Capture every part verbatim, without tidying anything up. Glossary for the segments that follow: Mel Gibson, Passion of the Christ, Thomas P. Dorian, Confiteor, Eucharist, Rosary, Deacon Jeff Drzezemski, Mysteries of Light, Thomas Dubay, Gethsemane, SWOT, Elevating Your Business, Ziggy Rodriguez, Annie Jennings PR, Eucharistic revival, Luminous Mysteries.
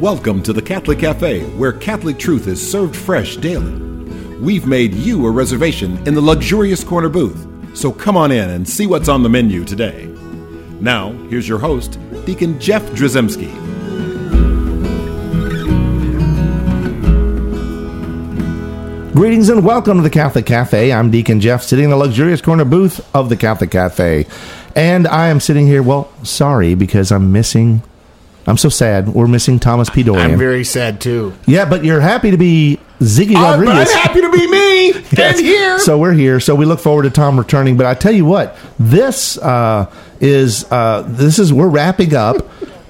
Welcome to the Catholic Cafe, where Catholic truth is served fresh daily. We've made you a reservation in the luxurious corner booth, so come on in and see what's on the menu today. Now, here's your host, Deacon Jeff Drzezemski. Greetings and welcome to the Catholic Cafe. I'm Deacon Jeff, sitting in the luxurious corner booth of the Catholic Cafe. And I am sitting here, well, sorry, because I'm missing... I'm so sad. We're missing Thomas P. Dorian. I'm very sad, too. Yeah, but you're happy to be Ziggy Rodriguez. I'm, I'm happy to be me yes. and here. So we're here. So we look forward to Tom returning. But I tell you what, this uh, is, uh, this is we're wrapping up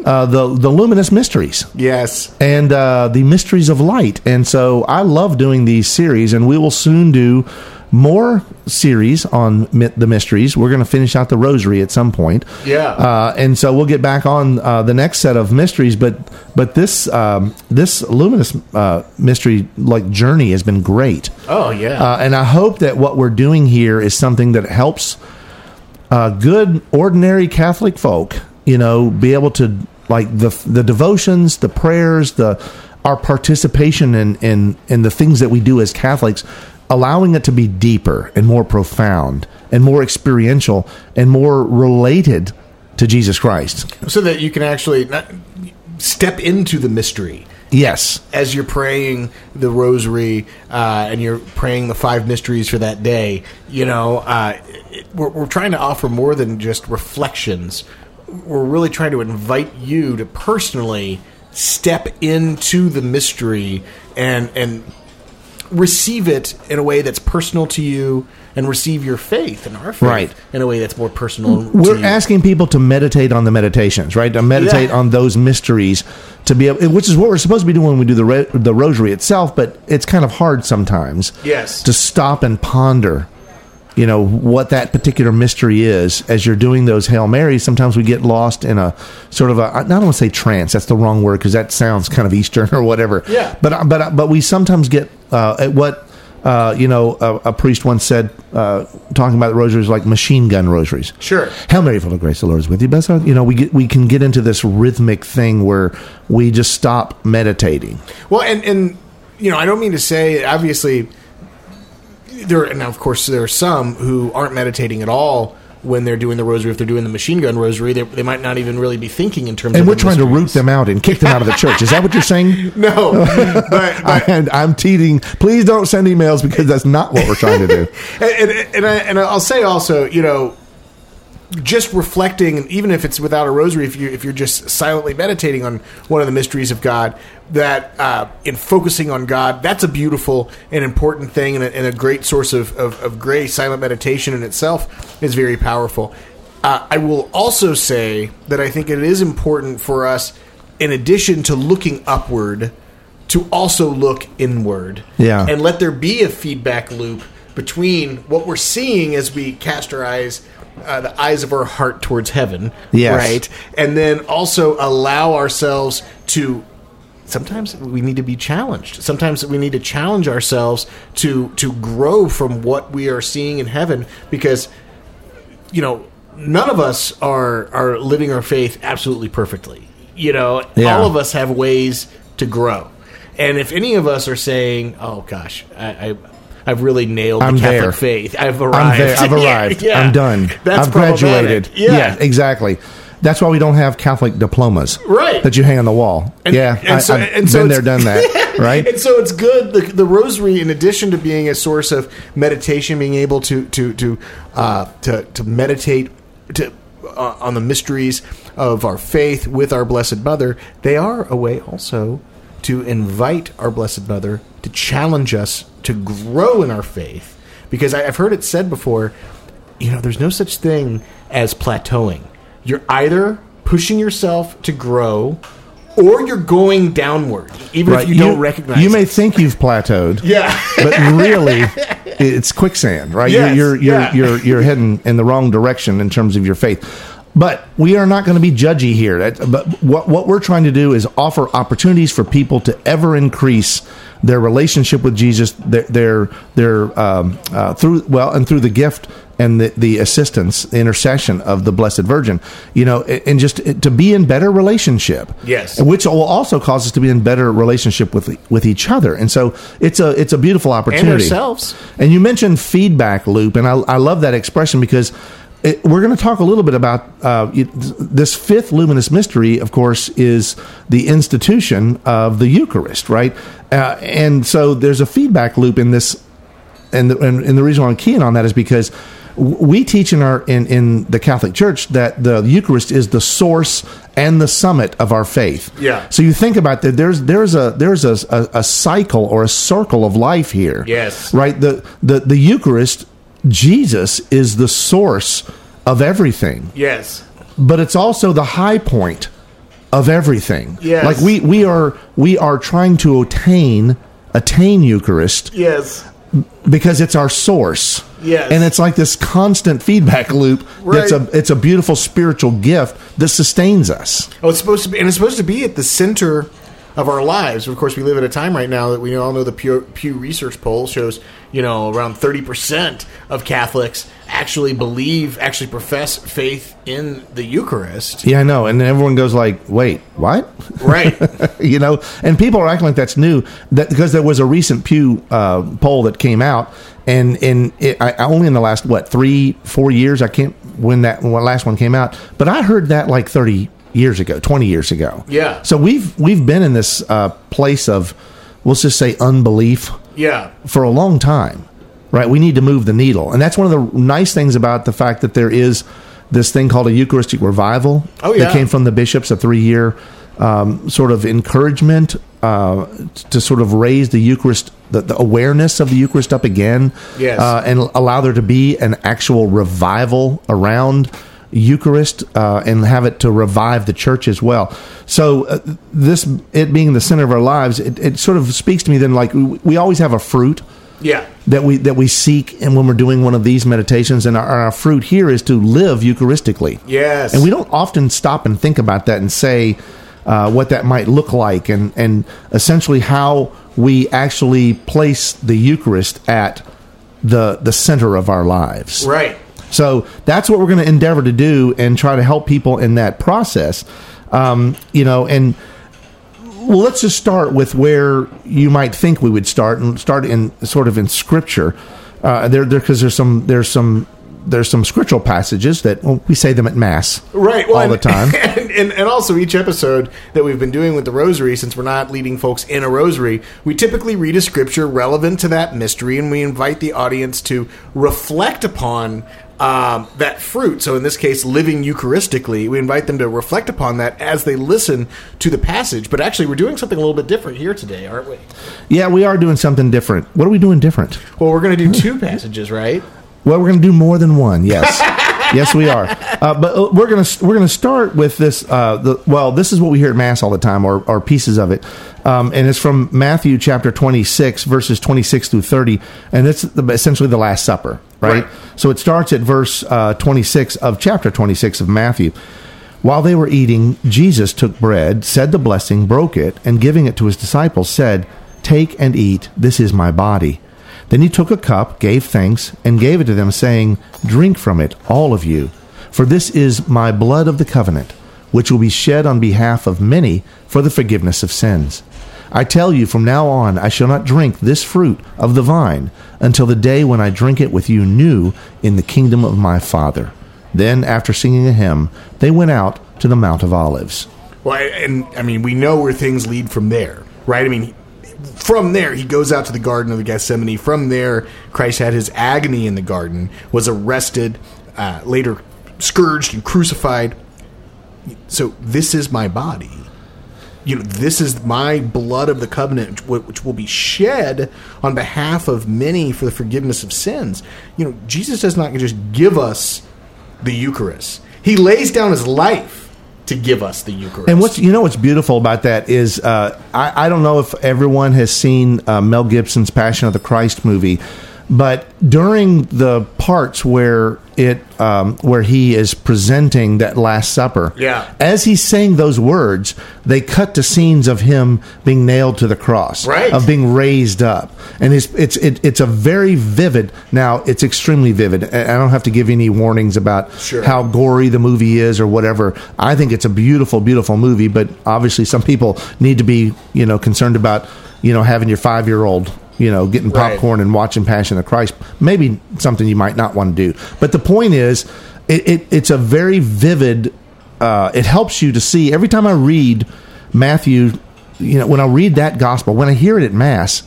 uh, the, the Luminous Mysteries. Yes. And uh, the Mysteries of Light. And so I love doing these series, and we will soon do more series on the mysteries. We're going to finish out the Rosary at some point. Yeah, uh, and so we'll get back on uh, the next set of mysteries. But but this um, this luminous uh, mystery like journey has been great. Oh yeah, uh, and I hope that what we're doing here is something that helps uh, good ordinary Catholic folk, you know, be able to like the the devotions, the prayers, the our participation in in, in the things that we do as Catholics, allowing it to be deeper and more profound and more experiential and more related to Jesus Christ. So that you can actually not step into the mystery. Yes. As you're praying the Rosary uh, and you're praying the five mysteries for that day, you know, uh, it, we're, we're trying to offer more than just reflections. We're really trying to invite you to personally step into the mystery and and. receive it in a way that's personal to you, and receive your faith and our faith right. in a way that's more personal We're to you. Asking people to meditate on the meditations, right? To meditate yeah. on those mysteries, to be able, which is what we're supposed to be doing when we do the re- the Rosary itself, but it's kind of hard sometimes yes. to stop and ponder, you know, what that particular mystery is as you're doing those Hail Marys. Sometimes we get lost in a sort of a, I don't want to say trance, that's the wrong word because that sounds kind of Eastern or whatever. Yeah. But, but, but we sometimes get uh, at what, uh, you know, a, a priest once said, uh, talking about the rosaries like machine gun rosaries. Sure. Hail Mary, full of grace, the Lord is with you. But, you know, we get, we can get into this rhythmic thing where we just stop meditating. Well, and, and you know, I don't mean to say, obviously... There and of course there are some who aren't meditating at all when they're doing the Rosary. If they're doing the machine gun Rosary, they, they might not even really be thinking in terms. And of And we're the trying mysteries. To root them out and kick them out of the church. Is that what you're saying? No, but, but and I'm teasing. Please don't send emails because that's not what we're trying to do. and and, and, I, and I'll say also, you know, just reflecting, even if it's without a Rosary, if you if you're just silently meditating on one of the mysteries of God, that uh, in focusing on God, that's a beautiful and important thing, and a, and a great source of, of, of grace. Silent meditation in itself is very powerful. Uh, I will also say that I think it is important for us, in addition to looking upward, to also look inward. Yeah. And let there be a feedback loop between what we're seeing as we cast our eyes Uh, the eyes of our heart towards heaven, yes. right? And then also allow ourselves to, sometimes we need to be challenged. Sometimes we need to challenge ourselves to to grow from what we are seeing in heaven, because, you know, none of us are, are living our faith absolutely perfectly. You know, yeah. all of us have ways to grow. And if any of us are saying, oh, gosh, I... I I've really nailed I'm the Catholic there. faith. I've arrived. I'm there. I've arrived. yeah. I'm done. That's I've graduated. Yeah. yeah, exactly. That's why we don't have Catholic diplomas, right? That you hang on the wall. And, yeah, and I, so, I've and so been there, done that, right? And so it's good. The, the Rosary, in addition to being a source of meditation, being able to to to uh, to, to meditate to uh, on the mysteries of our faith with our Blessed Mother, they are a way also to invite our Blessed Mother to challenge us to grow in our faith, because I've heard it said before, you know, there's no such thing as plateauing. You're either pushing yourself to grow, or you're going downward, even right. if you, you don't recognize. You it. may think you've plateaued, yeah, but really, it's quicksand, right? Yes, you're you're you're, yeah. you're you're heading in the wrong direction in terms of your faith. But we are not going to be judgy here. That, but what, what we're trying to do is offer opportunities for people to ever increase their relationship with Jesus, their their, their um, uh, through well, and through the gift and the, the assistance, the intercession of the Blessed Virgin, you know, and just to be in better relationship. Yes, which will also cause us to be in better relationship with with each other. And so it's a it's a beautiful opportunity. And ourselves. And you mentioned feedback loop, and I, I love that expression because it, we're going to talk a little bit about uh, it, this fifth luminous mystery. Of course, is the institution of the Eucharist, right? Uh, and so there's a feedback loop in this, and the, and, and the reason why I'm keying on that is because we teach in our in, in the Catholic Church that the Eucharist is the source and the summit of our faith. Yeah. So you think about that. There's there's a there's a, a, a cycle or a circle of life here. Yes. Right. The the the Eucharist. Jesus is the source of everything. Yes. But it's also the high point of everything. Yes. Like we, we are we are trying to attain attain Eucharist. Yes. Because it's our source. Yes. And it's like this constant feedback loop. Right. That's a it's a beautiful spiritual gift that sustains us. Oh, it's supposed to be, and it's supposed to be at the center of our lives. Of course, we live at a time right now that we all know the Pew, Pew Research poll shows, you know, around thirty percent of Catholics actually believe, actually profess faith in the Eucharist. Yeah, I know. And then everyone goes like, wait, what? Right. You know, and people are acting like that's new that, because there was a recent Pew uh, poll that came out. And, and it, I, only in the last, what, three, four years, I can't, when that when last one came out. But I heard that like thirty years ago, twenty years ago. Yeah. So we've we've been in this uh, place of, let's just say, unbelief. Yeah. For a long time, right? We need to move the needle, and that's one of the nice things about the fact that there is this thing called a Eucharistic revival. Oh, yeah. That came from the bishops, a three-year um, sort of encouragement uh, to sort of raise the Eucharist, the, the awareness of the Eucharist up again. Yes. Uh, and allow there to be an actual revival around Eucharist uh, and have it to revive the church as well. So uh, this, it being the center of our lives, it, it sort of speaks to me then, like, we, we always have a fruit. Yeah. That we that we seek, and when we're doing one of these meditations, and our, our fruit here is to live Eucharistically. Yes. And we don't often stop and think about that and say uh, what that might look like, and, and essentially how we actually place the Eucharist at the the center of our lives. Right. So that's what we're going to endeavor to do and try to help people in that process. Um, you know, and let's just start with where you might think we would start, and start in sort of in Scripture. Uh, there, because there, there's some, there's some, there's some scriptural passages that, well, we say them at Mass, right? Well, all and, the time, and, and, and also each episode that we've been doing with the Rosary, since we're not leading folks in a Rosary, we typically read a scripture relevant to that mystery, and we invite the audience to reflect upon Um, that fruit. So in this case, living Eucharistically, we invite them to reflect upon that as they listen to the passage. But actually, we're doing something a little bit different here today, aren't we? Yeah, we are doing something different. What are we doing different? Well, we're going to do two passages, right? Well, we're going to do more than one. Yes, yes, we are. Uh, but we're going to we're going to start with this. Uh, the, well, this is what we hear at Mass all the time, or, or pieces of it, um, and it's from Matthew chapter twenty-six, verses twenty-six through thirty, and it's the, essentially the Last Supper. Right? Right. So it starts at verse uh, twenty-six of chapter twenty-six of Matthew. While they were eating, Jesus took bread, said the blessing, broke it, and giving it to his disciples, said, "Take and eat, this is my body." Then he took a cup, gave thanks, and gave it to them, saying, "Drink from it, all of you, for this is my blood of the covenant, which will be shed on behalf of many for the forgiveness of sins. I tell you, from now on, I shall not drink this fruit of the vine until the day when I drink it with you new in the kingdom of my Father." Then, after singing a hymn, they went out to the Mount of Olives. Well, and I mean, we know where things lead from there, right? I mean, from there, he goes out to the Garden of Gethsemane. From there, Christ had his agony in the garden, was arrested, uh, later scourged and crucified. So, this is my body. You know, this is my blood of the covenant, which will be shed on behalf of many for the forgiveness of sins. You know, Jesus does not just give us the Eucharist. He lays down his life to give us the Eucharist. And what's, you know, what's beautiful about that is, uh, I, I don't know if everyone has seen uh, Mel Gibson's Passion of the Christ movie, but during the parts where it um, where he is presenting that Last Supper. Yeah. As he's saying those words, they cut to scenes of him being nailed to the cross, right. of being raised up, and it's it's it, it's a very vivid. Now it's extremely vivid. I don't have to give any warnings about sure. how gory the movie is or whatever. I think it's a beautiful, beautiful movie, but obviously some people need to be you know concerned about you know having your five-year-old. You know, getting popcorn right. and watching Passion of the Christ, maybe something you might not want to do. But the point is, it, it, it's a very vivid, uh, it helps you to see. Every time I read Matthew, you know, when I read that gospel, when I hear it at Mass,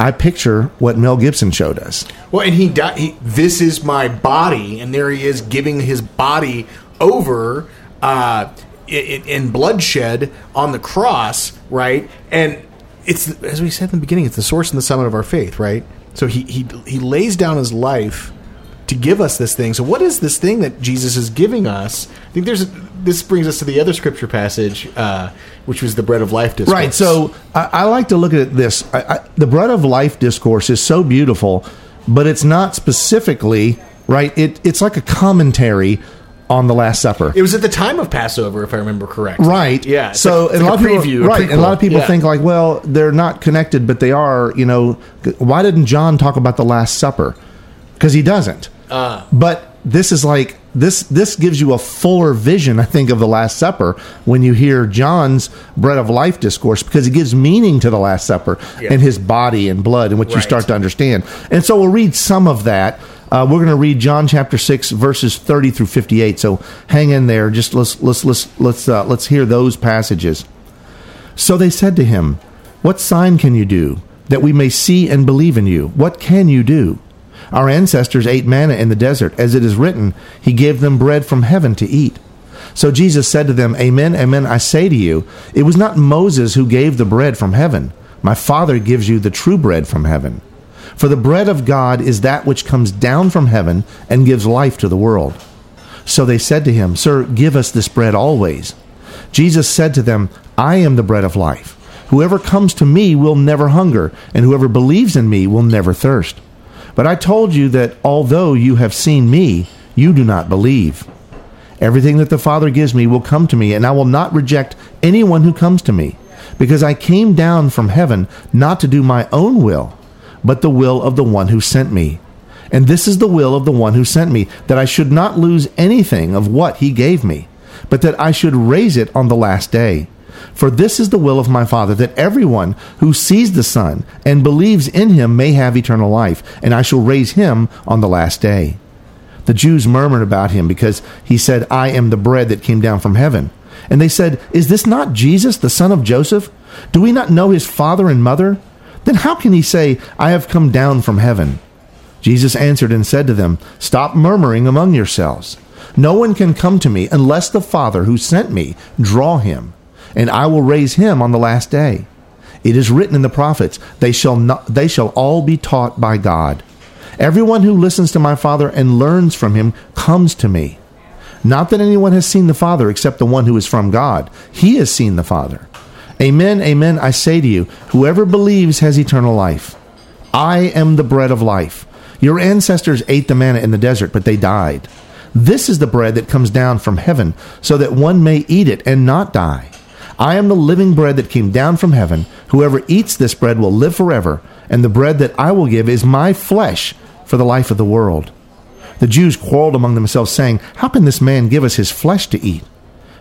I picture what Mel Gibson showed us. Well, and he, di- he this is my body, and there he is giving his body over uh, in, in bloodshed on the cross, right? And it's, as we said in the beginning, it's the source and the summit of our faith, right? So he he he lays down his life to give us this thing. So what is this thing that Jesus is giving us? I think there's this brings us to the other scripture passage, uh, which was the bread of life discourse. Right, so I, I like to look at this. I, I, the bread of life discourse is so beautiful, but it's not specifically, right? It It's like a commentary on the Last Supper. It was at the time of Passover, if I remember correctly. Right. Yeah. So like, a lot of preview, people, right. And a lot of people yeah. think like, well, they're not connected, but they are. You know, why didn't John talk about the Last Supper? Because he doesn't. Uh, but this is like this. This gives you a fuller vision, I think, of the Last Supper when you hear John's bread of life discourse, because it gives meaning to the Last Supper yeah. and his body and blood, and what right. you start to understand. And so we'll read some of that. Uh, we're going to read John chapter six, verses thirty through fifty-eight. So hang in there. Just let's let's let's let's uh, let's hear those passages. So they said to him, "What sign can you do that we may see and believe in you? What can you do? Our ancestors ate manna in the desert, as it is written, he gave them bread from heaven to eat." So Jesus said to them, "Amen, amen, I say to you, it was not Moses who gave the bread from heaven. My Father gives you the true bread from heaven. For the bread of God is that which comes down from heaven and gives life to the world." So they said to him, "Sir, give us this bread always." Jesus said to them, "I am the bread of life. Whoever comes to me will never hunger, and whoever believes in me will never thirst. But I told you that although you have seen me, you do not believe. Everything that the Father gives me will come to me, and I will not reject anyone who comes to me, because I came down from heaven not to do my own will, but the will of the one who sent me. And this is the will of the one who sent me, that I should not lose anything of what he gave me, but that I should raise it on the last day. For this is the will of my Father, that everyone who sees the Son and believes in him may have eternal life, and I shall raise him on the last day." The Jews murmured about him, because he said, "I am the bread that came down from heaven." And they said, "Is this not Jesus, the son of Joseph? Do we not know his father and mother? Then how can he say, 'I have come down from heaven'?" Jesus answered and said to them, "Stop murmuring among yourselves. No one can come to me unless the Father who sent me draw him, and I will raise him on the last day. It is written in the prophets, they shall not, they shall all be taught by God. Everyone who listens to my Father and learns from him comes to me. Not that anyone has seen the Father except the one who is from God. He has seen the Father. Amen, amen, I say to you, whoever believes has eternal life. I am the bread of life. Your ancestors ate the manna in the desert, but they died. This is the bread that comes down from heaven, so that one may eat it and not die. I am the living bread that came down from heaven. Whoever eats this bread will live forever, and the bread that I will give is my flesh for the life of the world." The Jews quarreled among themselves, saying, "How can this man give us his flesh to eat?"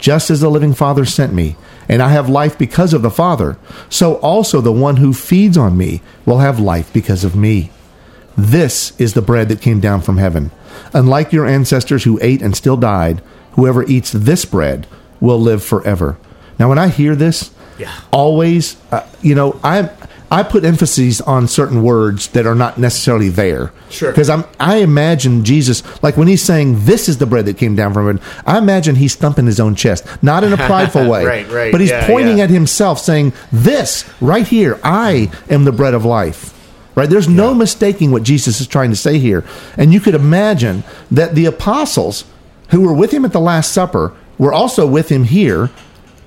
Just as the living Father sent me, and I have life because of the Father, so also the one who feeds on me will have life because of me. This is the bread that came down from heaven. Unlike your ancestors who ate and still died, whoever eats this bread will live forever." Now, when I hear this, yeah. always, uh, you know, I I put emphases on certain words that are not necessarily there. Sure. Because I'm, I imagine Jesus, like when he's saying, this is the bread that came down from heaven, I imagine he's thumping his own chest, not in a prideful way, right, right, but he's yeah, pointing yeah. at himself saying, this right here, I am the bread of life. Right? There's yeah. no mistaking what Jesus is trying to say here. And you could imagine that the apostles who were with him at the Last Supper were also with him here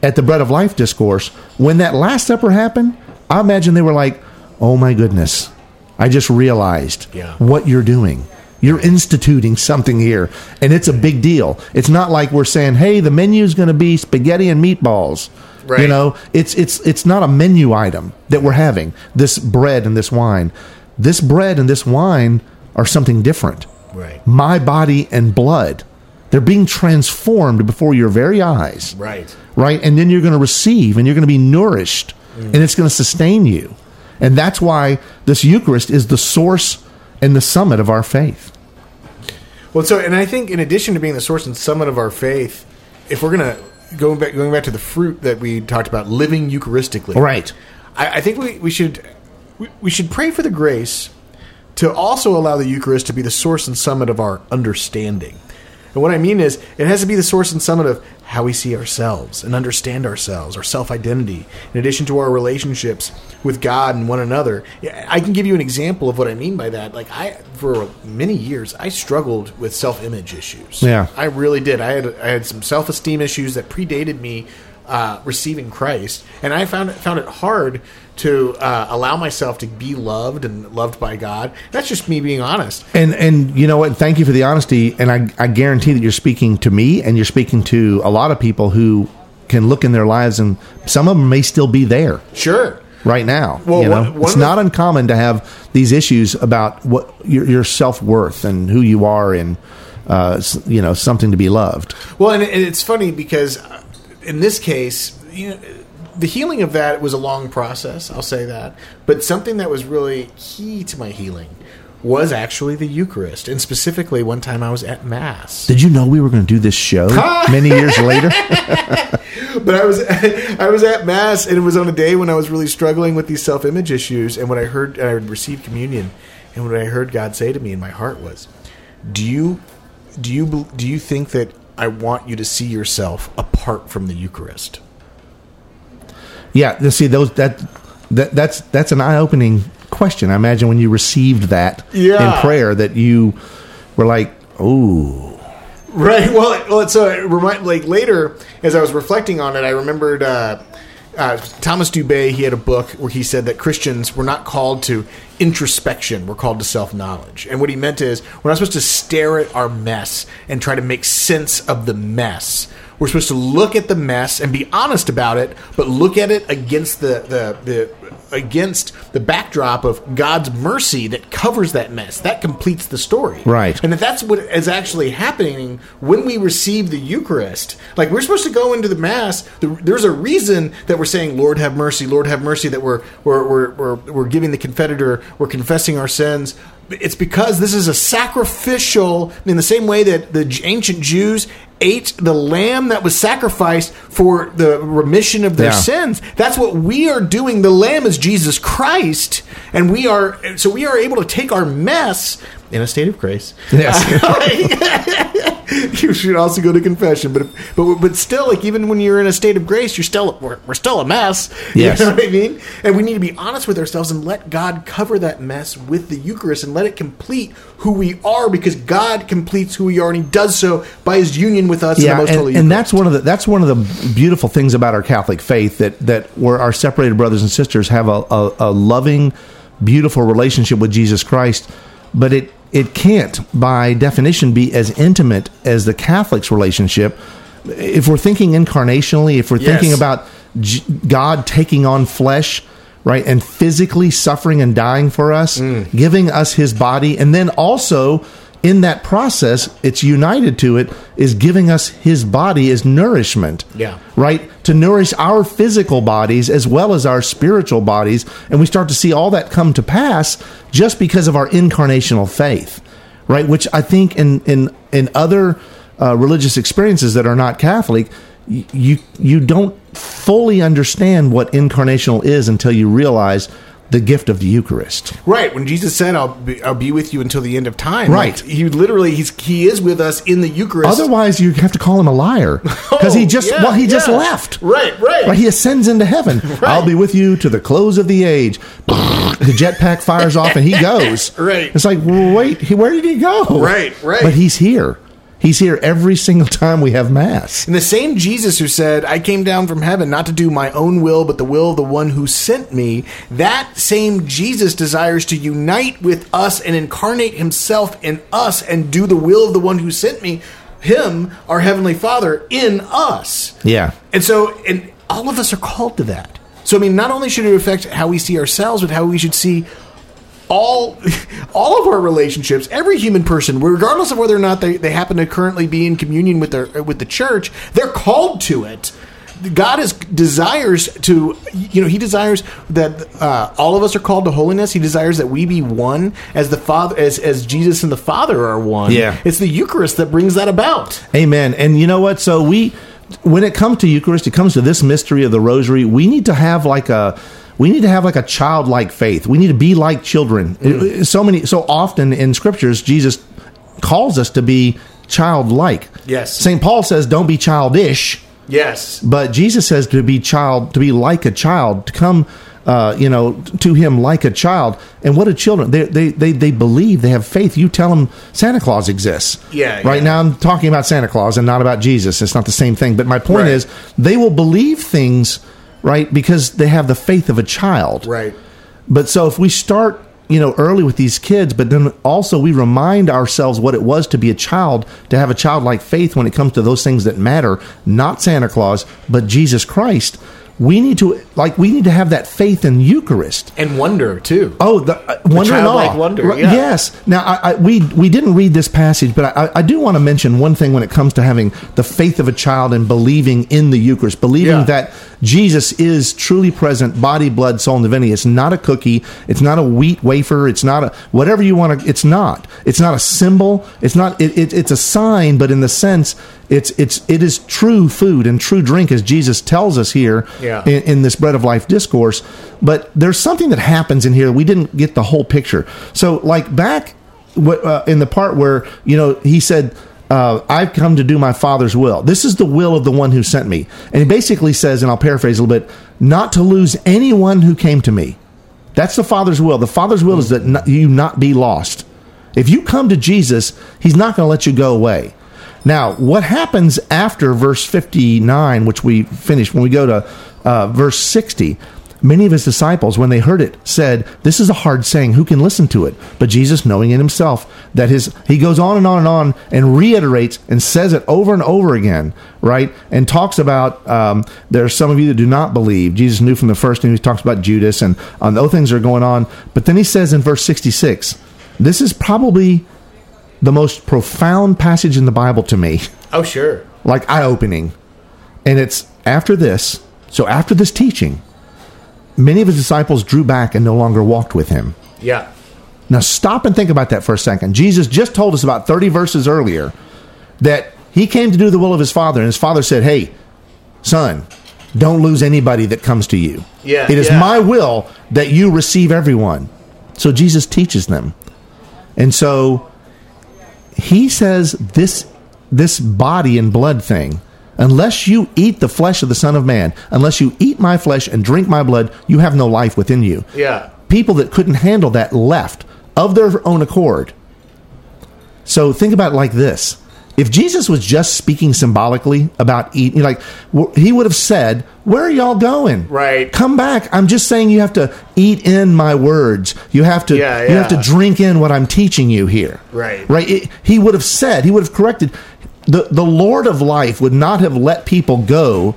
at the Bread of Life discourse. When that Last Supper happened, I imagine they were like, oh my goodness, I just realized yeah. what you're doing. You're instituting something here, and it's a big deal. It's not like we're saying, hey, the menu is going to be spaghetti and meatballs. Right. You know, it's it's it's not a menu item that we're having, this bread and this wine. This bread and this wine are something different. Right. My body and blood. They're being transformed before your very eyes. Right. Right? And then you're going to receive, and you're going to be nourished, mm. and it's going to sustain you. And that's why this Eucharist is the source and the summit of our faith. Well, so, and I think in addition to being the source and summit of our faith, if we're going to, going back going back to the fruit that we talked about, living Eucharistically. Right. I, I think we, we should we, we should pray for the grace to also allow the Eucharist to be the source and summit of our understanding. And what I mean is, it has to be the source and summit of how we see ourselves and understand ourselves, our self-identity, in addition to our relationships with God and one another. I can give you an example of what I mean by that. Like, I, for many years, I struggled with self-image issues. Yeah. I really did. I had I had some self-esteem issues that predated me uh, receiving Christ, and I found it, found it hard to uh, allow myself to be loved and loved by God. That's just me being honest. And and you know what? Thank you for the honesty. And I, I guarantee that you're speaking to me, and you're speaking to a lot of people who can look in their lives, and some of them may still be there. Sure. Right now. Well, you know? one, one it's not the- uncommon to have these issues about what your, your self-worth and who you are, and uh, you know, something to be loved. Well, and it's funny because in this case, you know, the healing of that was a long process, I'll say that. But something that was really key to my healing was actually the Eucharist. And specifically, one time I was at Mass. Did you know we were going to do this show many years later? But I was I was at Mass, and it was on a day when I was really struggling with these self-image issues. And when I heard, I received communion, and when I heard God say to me in my heart was, "Do you, do you, do you think that I want you to see yourself apart from the Eucharist?" Yeah, see, those that, that that's that's an eye-opening question. I imagine when you received that yeah. in prayer, that you were like, "Oh, right." Well, it, well, so it remind like later as I was reflecting on it, I remembered uh, uh, Thomas Dubay. He had a book where he said that Christians were not called to introspection; we're called to self-knowledge. And what he meant is, we're not supposed to stare at our mess and try to make sense of the mess. We're supposed to look at the mess and be honest about it, but look at it against the, the, the against the backdrop of God's mercy that covers that mess. That completes the story. Right. And that that's what is actually happening when we receive the Eucharist. Like, we're supposed to go into the Mass. There's a reason that we're saying, Lord, have mercy, Lord, have mercy, that we're we're we're, we're, we're giving the confiteor, we're confessing our sins. It's because this is a sacrificial, in the same way that the ancient Jews ate the lamb that was sacrificed for the remission of their yeah. sins. That's what we are doing. The lamb is Jesus Christ, and we are so we are able to take our mess in a state of grace. Yes. You should also go to confession, but but but still, like, even when you're in a state of grace, you're still we're, we're still a mess. Yes. You know what I mean? And we need to be honest with ourselves and let God cover that mess with the Eucharist and let it complete who we are, because God completes who we are, and He does so by His union with us. Yeah, in the most and, holy Eucharist. And that's one of the that's one of the beautiful things about our Catholic faith, that that where our separated brothers and sisters have a, a, a loving, beautiful relationship with Jesus Christ, but it. It can't, by definition, be as intimate as the Catholic's relationship. If we're thinking incarnationally, if we're yes. thinking about G- God taking on flesh, right, and physically suffering and dying for us, mm. giving us His body, and then also in that process, it's united to it, is giving us His body as nourishment, yeah, right, to nourish our physical bodies as well as our spiritual bodies. And we start to see all that come to pass just because of our incarnational faith, right, which I think in in, in other uh, religious experiences that are not Catholic, you you don't fully understand what incarnational is until you realize the gift of the Eucharist. Right. When Jesus said, I'll be, I'll be with you until the end of time. Right. Like, he literally, he's, he is with us in the Eucharist. Otherwise, you have to call him a liar. Because oh, he just, yeah, well, he yeah. just left. Right, right, right. He ascends into heaven. Right. I'll be with you to the close of the age. The jetpack fires off and he goes. Right. It's like, wait, where did he go? Right, right. But he's here. He's here every single time we have Mass. And the same Jesus who said, I came down from heaven not to do my own will, but the will of the one who sent me, that same Jesus desires to unite with us and incarnate himself in us and do the will of the one who sent me, him, our Heavenly Father, in us. Yeah. And so, and all of us are called to that. So, I mean, not only should it affect how we see ourselves, but how we should see All all of our relationships, every human person, regardless of whether or not they, they happen to currently be in communion with their with the church, they're called to it. God is desires to, you know, he desires that uh, all of us are called to holiness. He desires that we be one as the Father, as as Jesus and the Father are one. Yeah. It's the Eucharist that brings that about. Amen. And you know what? So we, when it comes to Eucharist, it comes to this mystery of the Rosary, we need to have like a... We need to have like a childlike faith. We need to be like children. Mm. So many, so often in scriptures, Jesus calls us to be childlike. Yes. Saint Paul says, "Don't be childish." Yes. But Jesus says to be child, to be like a child, to come, uh, you know, to him like a child. And what do children? They they they they believe. They have faith. You tell them Santa Claus exists. Yeah. Right yeah. Now I'm talking about Santa Claus and not about Jesus. It's not the same thing. But my point right. is, they will believe things. Right, because they have the faith of a child. Right. But so if we start, you know, early with these kids, but then also we remind ourselves what it was to be a child, to have a childlike faith when it comes to those things that matter, not Santa Claus, but Jesus Christ. We need to like we need to have that faith in Eucharist and wonder too. Oh, the uh, wonder the and awe. Wonder, yeah. Yes. Now, I, I, we we didn't read this passage, but I, I do want to mention one thing when it comes to having the faith of a child and believing in the Eucharist, believing yeah. that Jesus is truly present, body, blood, soul, and divinity. It's not a cookie. It's not a wheat wafer. It's not a whatever you want to. It's not. It's not a symbol. It's not. It, it, it's a sign, but in the sense. It's it's it is true food and true drink, as Jesus tells us here yeah. in, in this Bread of Life discourse. But there's something that happens in here. We didn't get the whole picture. So, like back uh, in the part where you know he said, uh, "I've come to do my Father's will. This is the will of the one who sent me." And he basically says, and I'll paraphrase a little bit, "Not to lose anyone who came to me." That's the Father's will. The Father's will mm. is that not, you not be lost. If you come to Jesus, he's not going to let you go away. Now, what happens after verse fifty-nine, which we finished, when we go to uh, verse sixty, many of his disciples, when they heard it, said, "This is a hard saying. Who can listen to it?" But Jesus, knowing in himself that his, he goes on and on and on and reiterates and says it over and over again, right? And talks about, um, there are some of you that do not believe. Jesus knew from the first, and he talks about Judas and um, those things are going on. But then he says in verse sixty-six, this is probably the most profound passage in the Bible to me. Oh, sure. Like eye-opening. And it's after this, so after this teaching, many of his disciples drew back and no longer walked with him. Yeah. Now stop and think about that for a second. Jesus just told us about thirty verses earlier that he came to do the will of his Father, and his Father said, "Hey, son, don't lose anybody that comes to you. Yeah, it is yeah. my will that you receive everyone." So Jesus teaches them. And so he says this this body and blood thing, unless you eat the flesh of the Son of Man, unless you eat my flesh and drink my blood, you have no life within you. Yeah. People that couldn't handle that left of their own accord. So think about it like this. If Jesus was just speaking symbolically about eating, like he would have said, "Where are y'all going? Right. Come back. I'm just saying you have to eat in my words. You have to yeah, yeah. you have to drink in what I'm teaching you here." Right. Right. It, he would have said, he would have corrected. The the Lord of life would not have let people go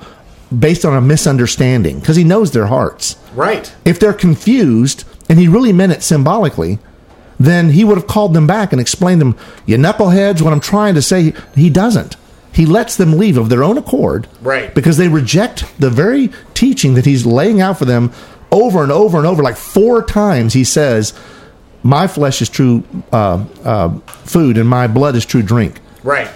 based on a misunderstanding, because he knows their hearts. Right. If they're confused and he really meant it symbolically, then he would have called them back and explained them, "You knuckleheads, what I'm trying to say." He doesn't. He lets them leave of their own accord. Right. Because they reject the very teaching that he's laying out for them over and over and over. Like four times he says, "My flesh is true uh, uh, food and my blood is true drink." Right.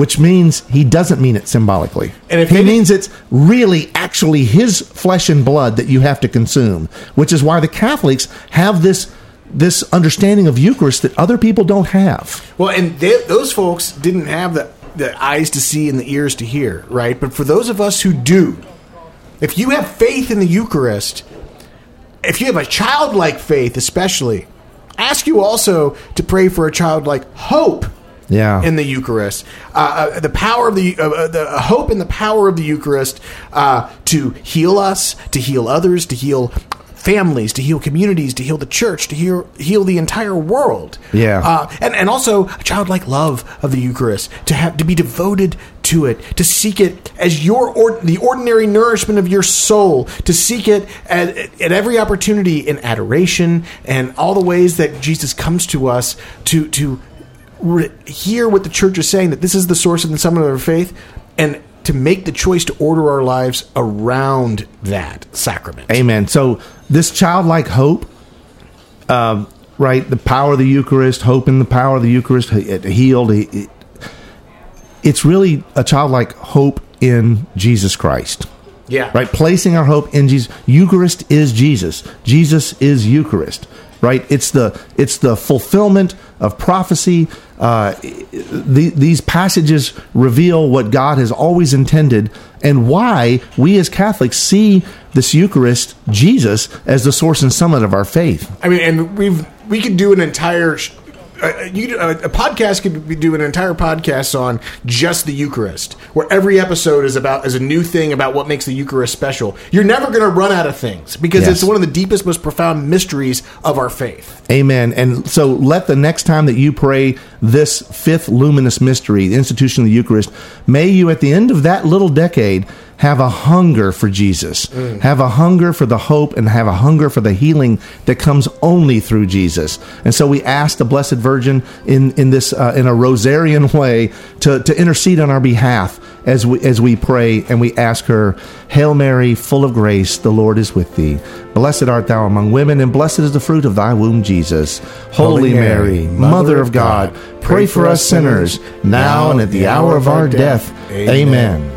which means he doesn't mean it symbolically. And if he means it's really actually his flesh and blood that you have to consume, which is why the Catholics have this this understanding of Eucharist that other people don't have. Well, and they, those folks didn't have the, the eyes to see and the ears to hear, right? But for those of us who do, if you have faith in the Eucharist, if you have a childlike faith especially, ask you also to pray for a childlike hope. Yeah. In the Eucharist, uh, the power of the uh, the hope and the power of the Eucharist uh, to heal us, to heal others, to heal families, to heal communities, to heal the church, to heal heal the entire world. Yeah, uh, and and also a childlike love of the Eucharist, to have to be devoted to it, to seek it as your or, the ordinary nourishment of your soul, to seek it at, at every opportunity in adoration and all the ways that Jesus comes to us to to. hear what the church is saying, that this is the source and the summit of our faith, and to make the choice to order our lives around that sacrament. Amen. So this childlike hope, um, right, the power of the Eucharist, hope in the power of the Eucharist, healed, it, it's really a childlike hope in Jesus Christ. Yeah. Right, placing our hope in Jesus. Eucharist is Jesus. Jesus is Eucharist. Right, it's the it's the fulfillment of prophecy. Uh, the, these passages reveal what God has always intended and why we as Catholics see this Eucharist, Jesus, as the source and summit of our faith. I mean, and we've we could do an entire uh, you, uh, a podcast could we do an entire podcast on just the Eucharist, where every episode is about is a new thing about what makes the Eucharist special. You're never going to run out of things because yes. It's one of the deepest, most profound mysteries of our faith. Amen. And so let the next time that you pray this fifth luminous mystery, the institution of the Eucharist, may you at the end of that little decade have a hunger for Jesus, mm. have a hunger for the hope, and have a hunger for the healing that comes only through Jesus. And so we ask the Blessed Virgin in in this uh, in a Rosarian way to, to intercede on our behalf as we as we pray, and we ask her, Hail Mary, full of grace, the Lord is with thee. Blessed art thou among women, and blessed is the fruit of thy womb, Jesus. Holy, Holy Mary, Mary, Mother of God, God pray for us sinners, sinners now and at the hour of our death. death. Amen. Amen.